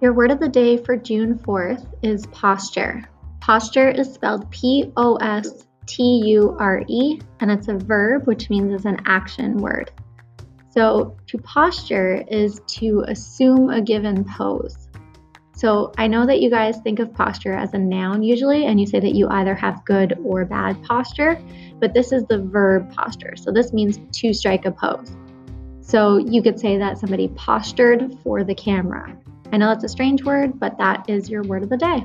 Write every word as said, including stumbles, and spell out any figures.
Your word of the day for June fourth is posture. Posture is spelled P O S T U R E, and it's a verb, which means it's an action word. So to posture is to assume a given pose. So I know that you guys think of posture as a noun usually, and you say that you either have good or bad posture, but this is the verb posture. So this means to strike a pose. So you could say that somebody postured for the camera. I know that's a strange word, but that is your word of the day.